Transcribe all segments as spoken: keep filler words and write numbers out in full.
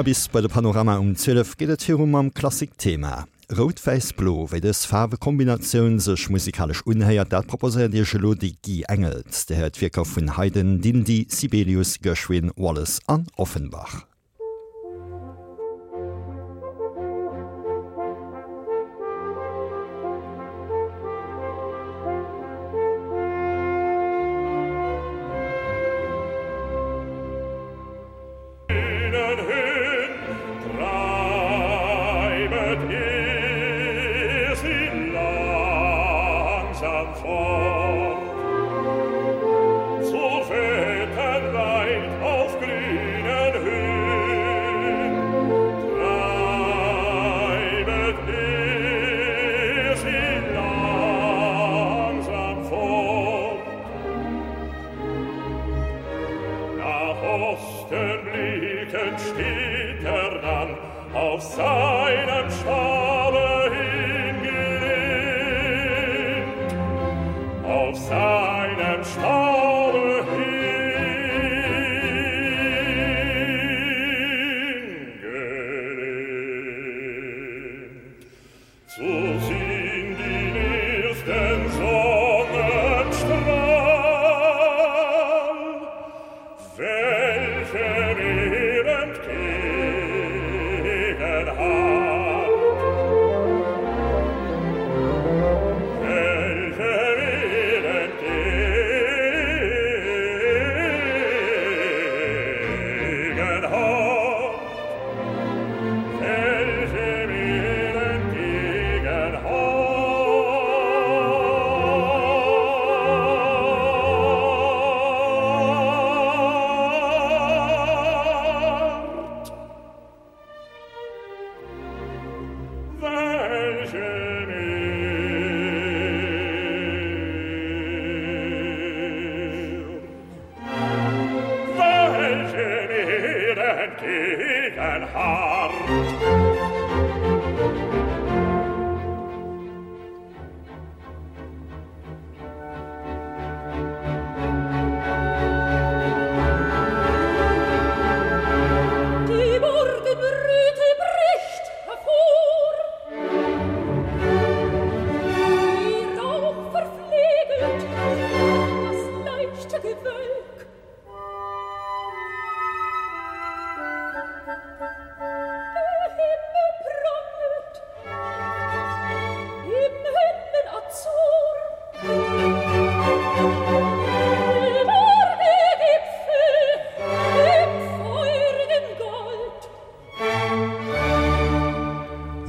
A bis bei der Panorama um zwölf geht es hier um am Klassikthema. Rot-Weiß-Blau, weil das Farbenkombination sich musikalisch unheuert, das proposiert die Gelo die Guy Engels, der hat Werke von Haydn, d'Indy, Sibelius, Gershwin, Wallace an Offenbach.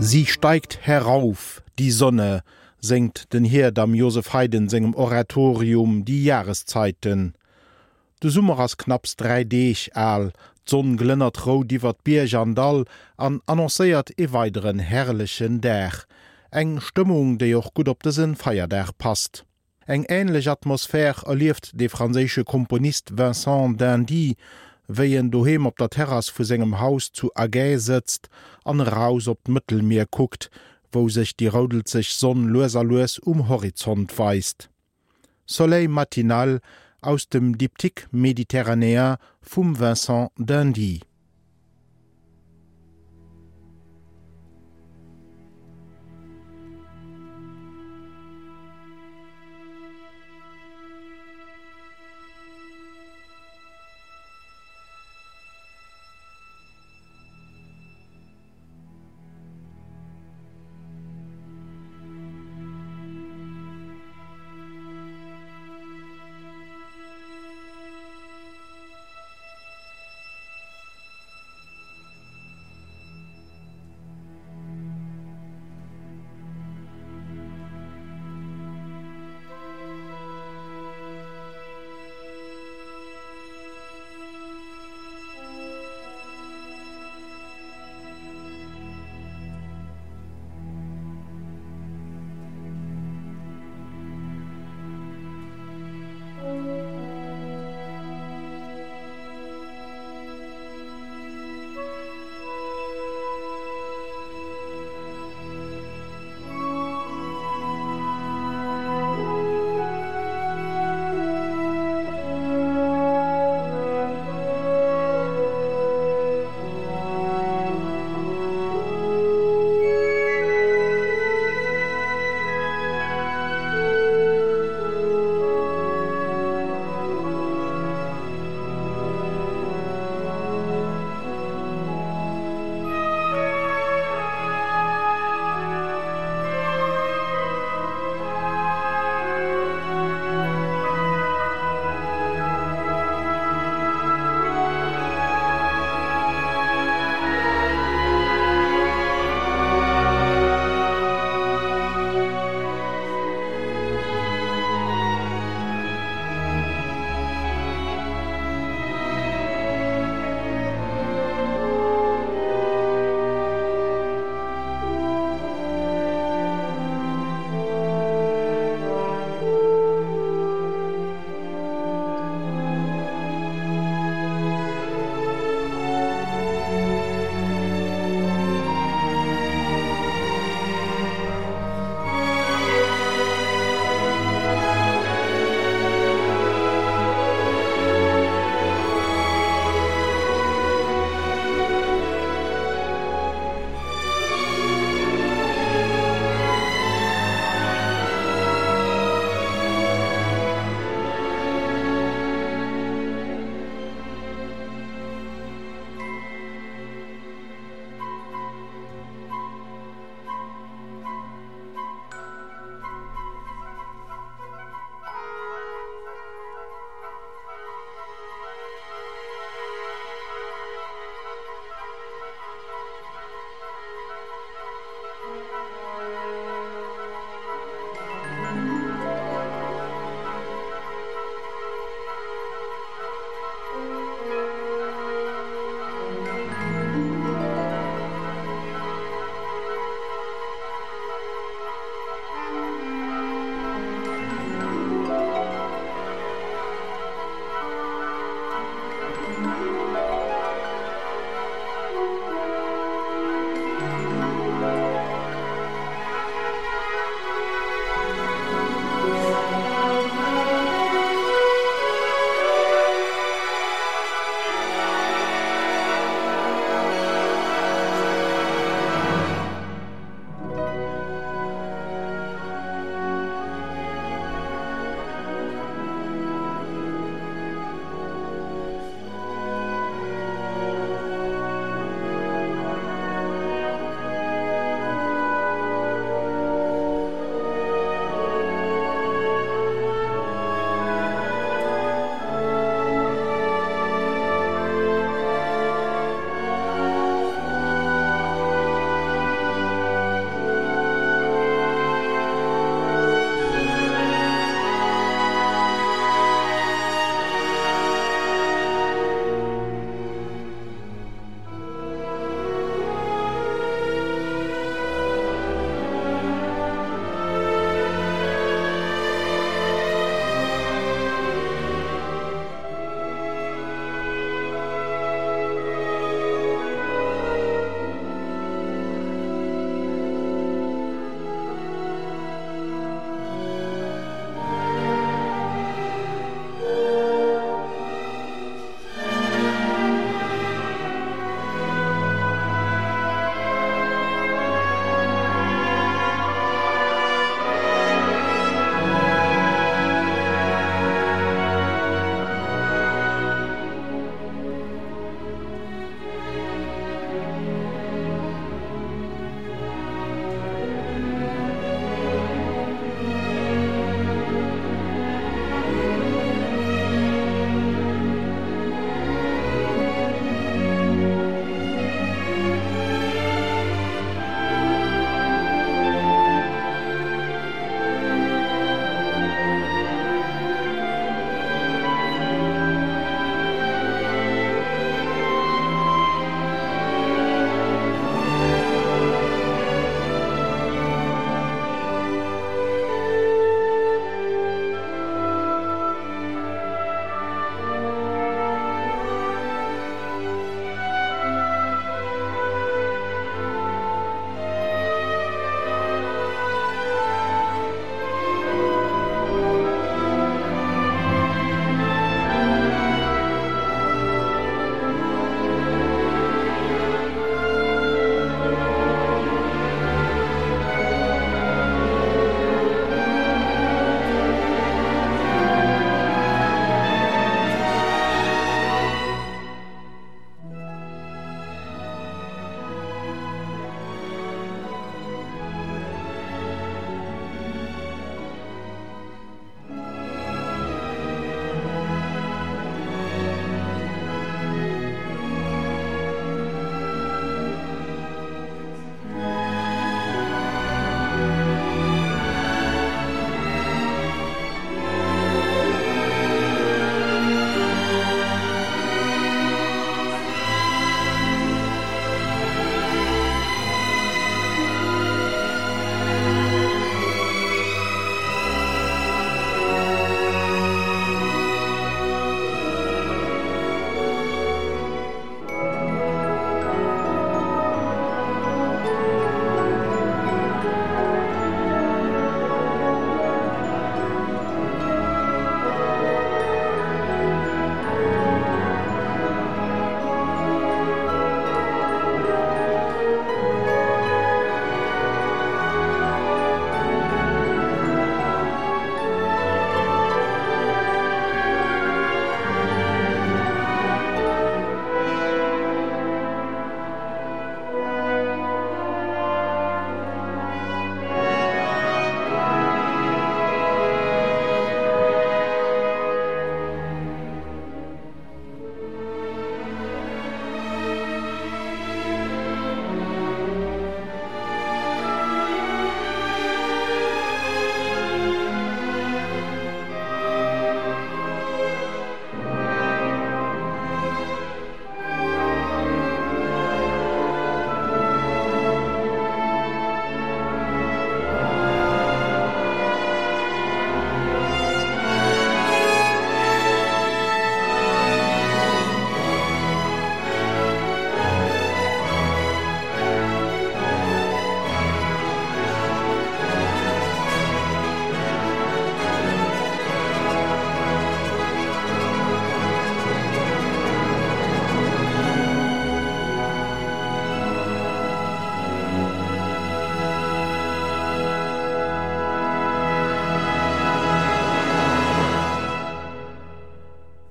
Sie steigt herauf, die Sonne, singt den Herd am Joseph Haydn seinem Oratorium Die Jahreszeiten. De Summer ass knapps drei Deeg all, d'Sonn glënnert rot iwwer d'Bierg an d'All an annoncéiert e weiteren herrlichen Dach. Eng Stimmung, déi och gut op dësen Feierdach passt. Eng ähnlich Atmosphär erlieft de franzésche Komponist Vincent d'Indy, wéi en doheem op der Terrasse vu segem Haus zu Agä sitzt, an raus op d' Mëttelmeer guckt, wo sich die rodelzig Sonn lues a lues um Horizont weist. Soleil matinal aus dem Diptyque Méditerranéen vum Vincent d'Indy.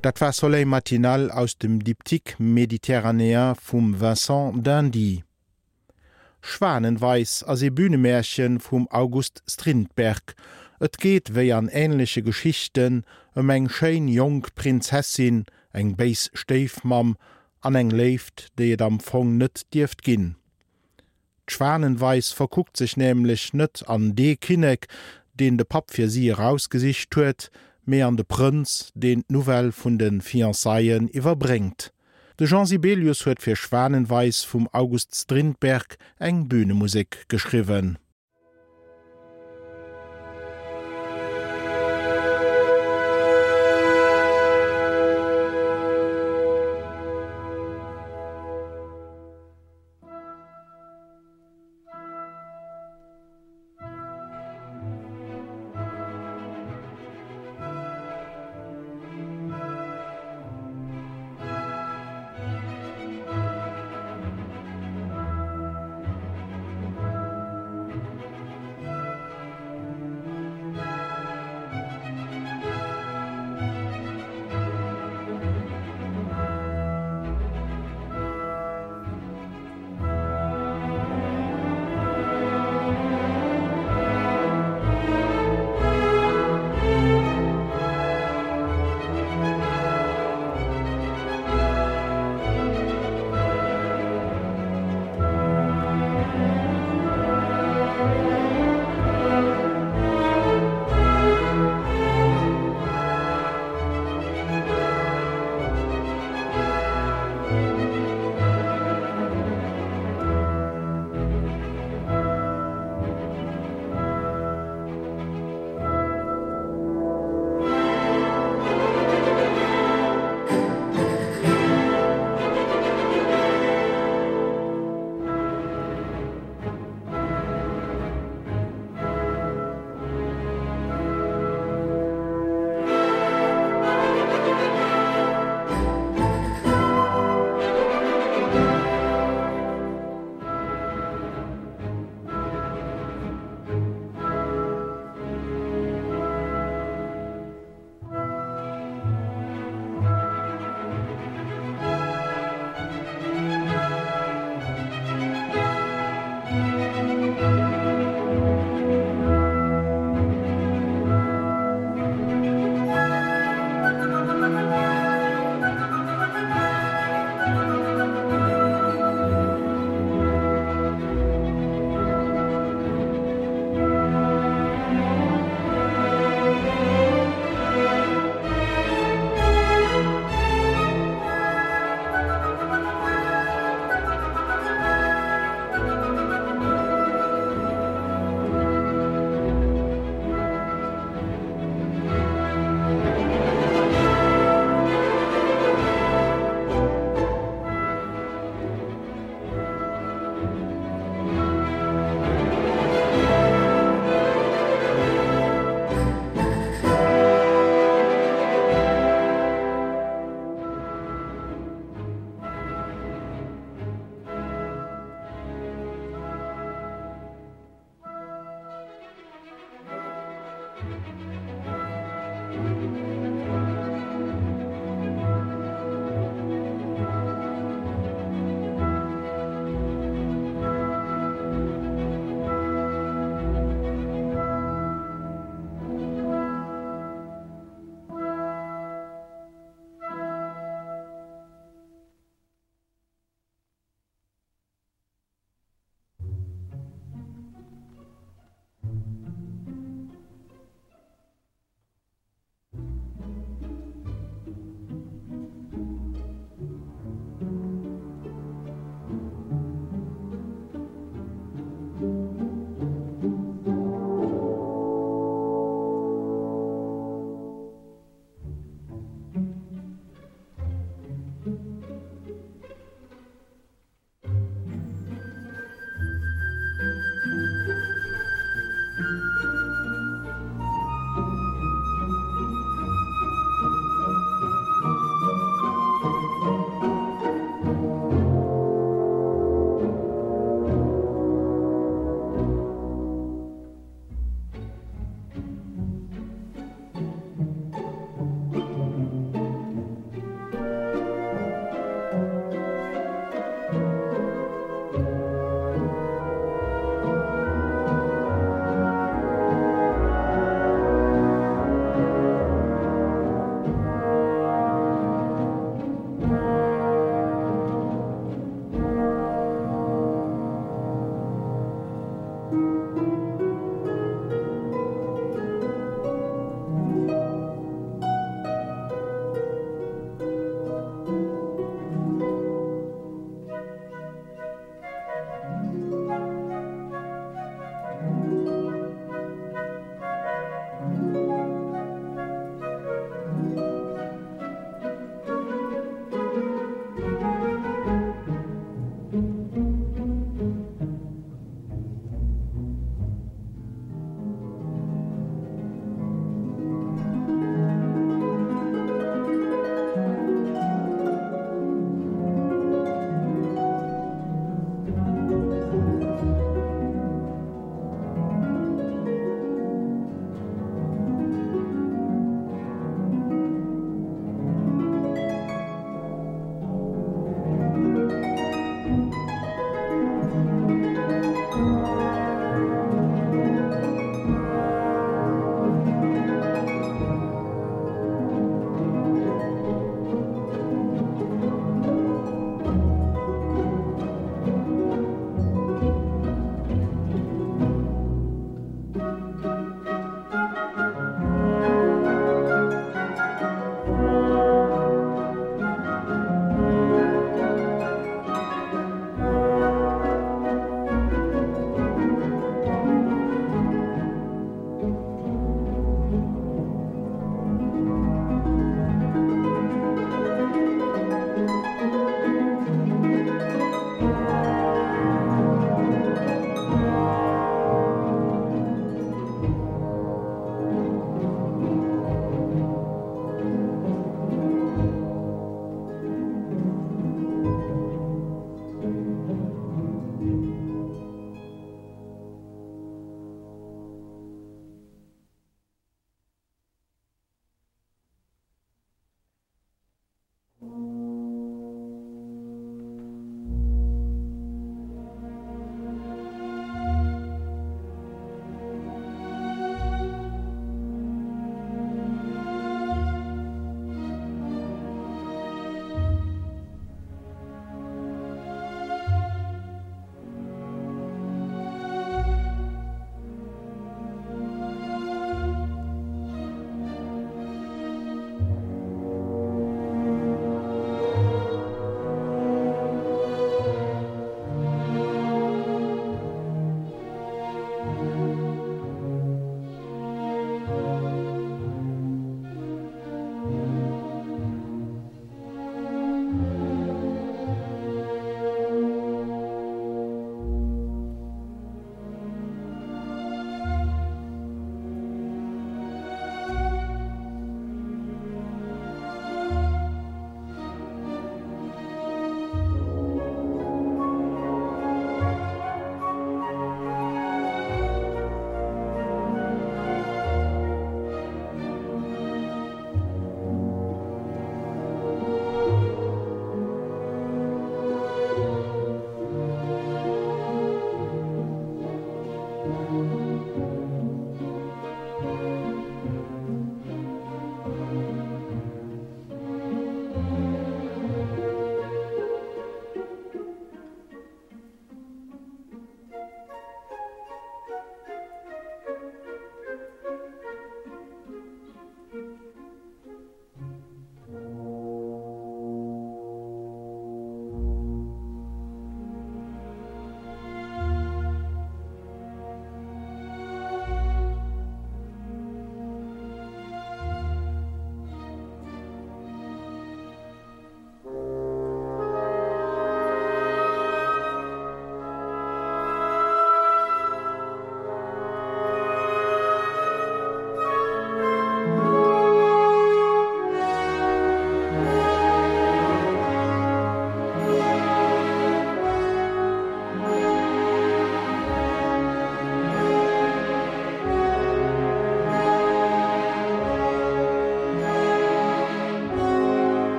Das war Soleil matinal aus dem Diptyque Mediterranea vom Vincent d'Indy. Schwanenweiß als ein Bühnenmärchen vom August Strindberg. Es geht wie an ähnliche Geschichten um eine schöne junge Prinzessin, eine böse Stiefmam, an ein Leben, die ihr am Fong nicht dürft gehen. Schwanenweiß verguckt sich nämlich nicht an die Kinnek, den der Pap für sie rausgesicht hat, mehr an den Prinz, den die Nouvelle von den Fiancéen überbringt. Der Jean Sibelius hat für Schwanenweiß vom August Strindberg eine Bühnenmusik geschrieben.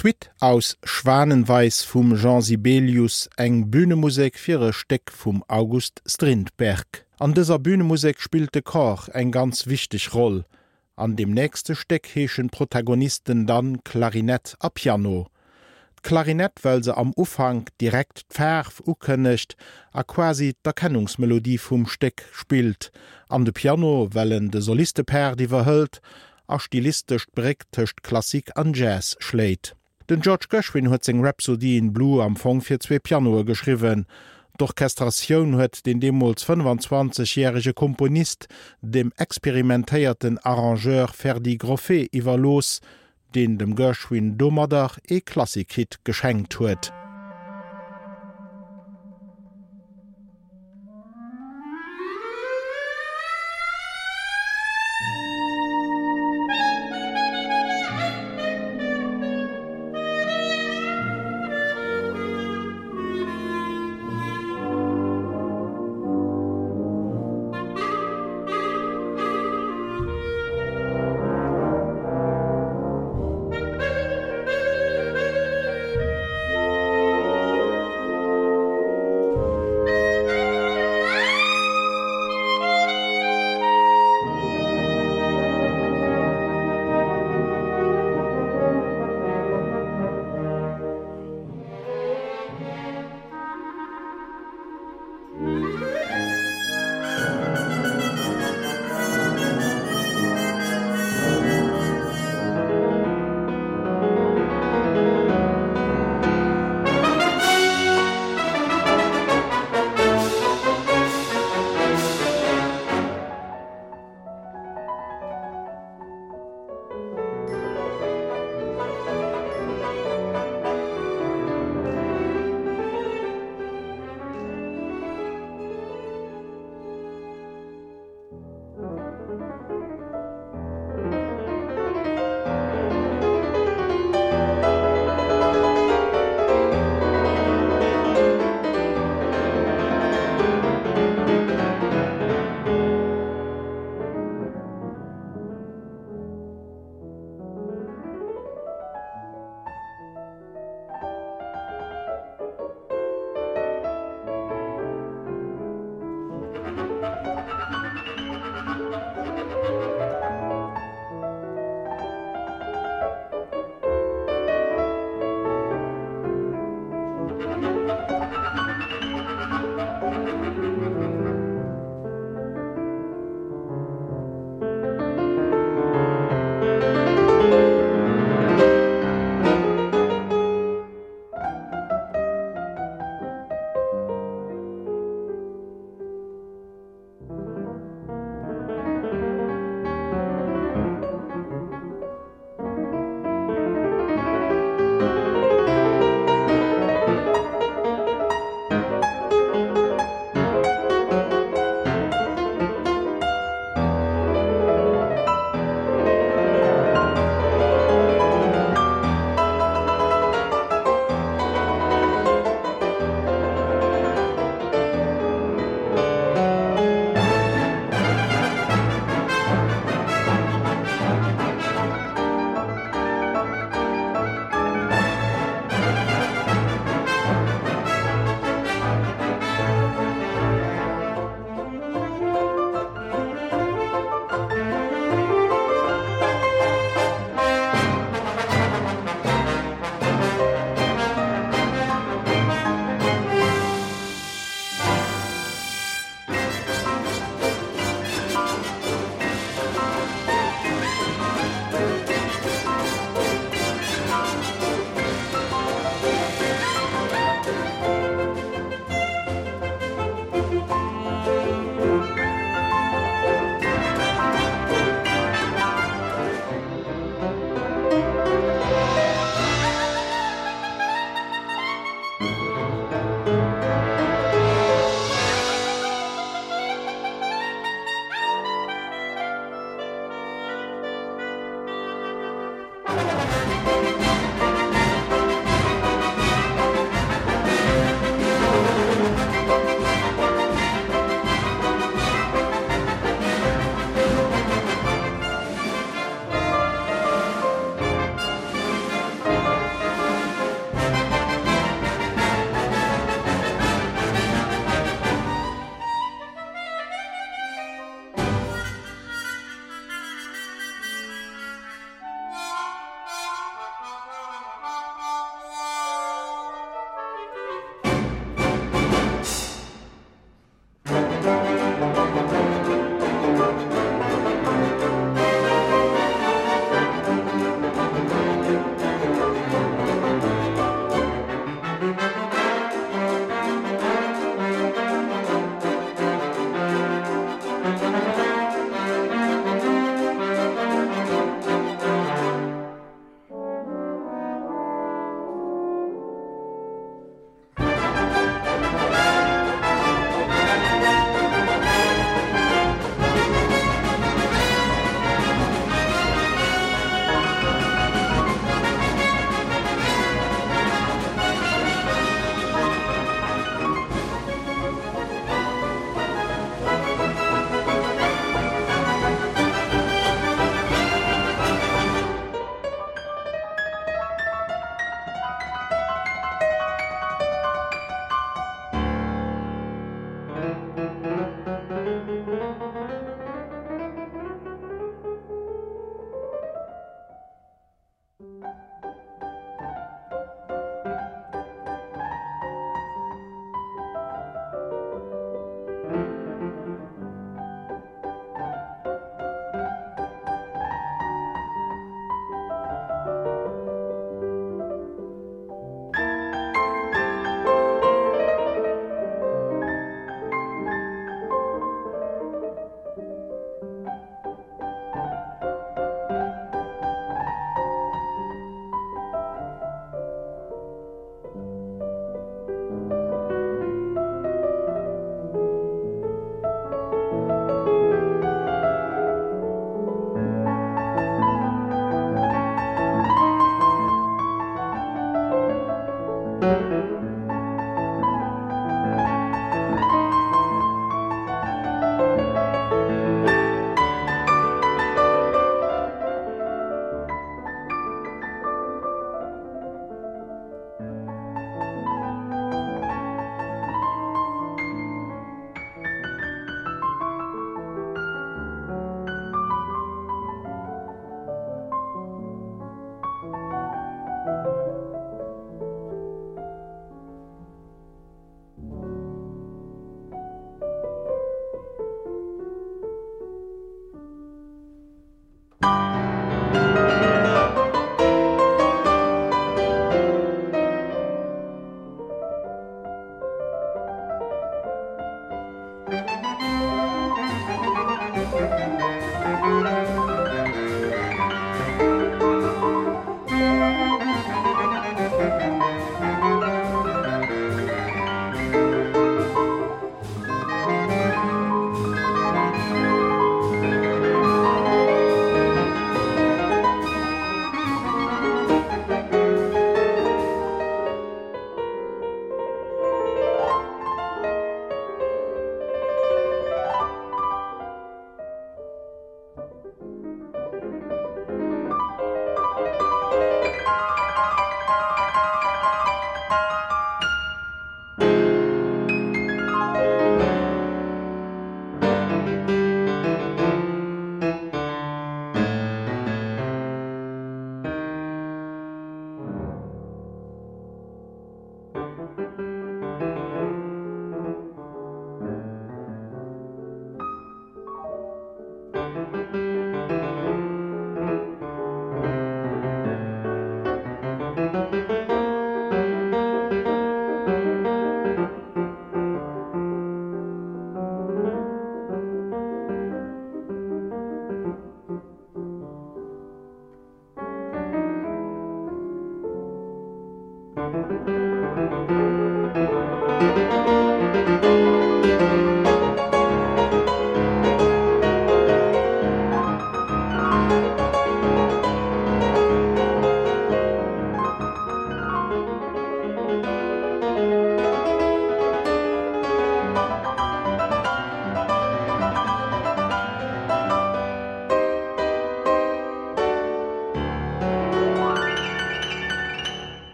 Suite aus Schwanenweiß vum Jean Sibelius eng Bühnemusik fir e Steck vum August Strindberg. An dieser Bühnemusik spielt de Chor eng ganz wichtig Roll. An dem nächste Steck heeschen Protagonisten dann Klarinett a Piano. Klarinett, weil se am Ufang direkt d'Verf ukënnecht, a quasi d'Erkennungsmelodie vum Steck spielt. An de Piano wellen de Solistepaar die verhëllt, a stilistisch Brick töcht Klassik an Jazz schlägt. Den George Gershwin hat seg Rhapsody in Blue am Fong fir zwei Pianoe geschriven. D'Orchestratioun huet den demols fünfundzwanzigjährige Komponist dem experimentéierten Arrangeur Ferdi Groffé iwwerlos, den dem Gershwin Dommerdag e Klassikhit geschenkt huet. Musik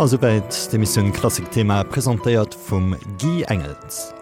Also bei d'Emission'n Klassikthema präsentiert vom Guy Engels.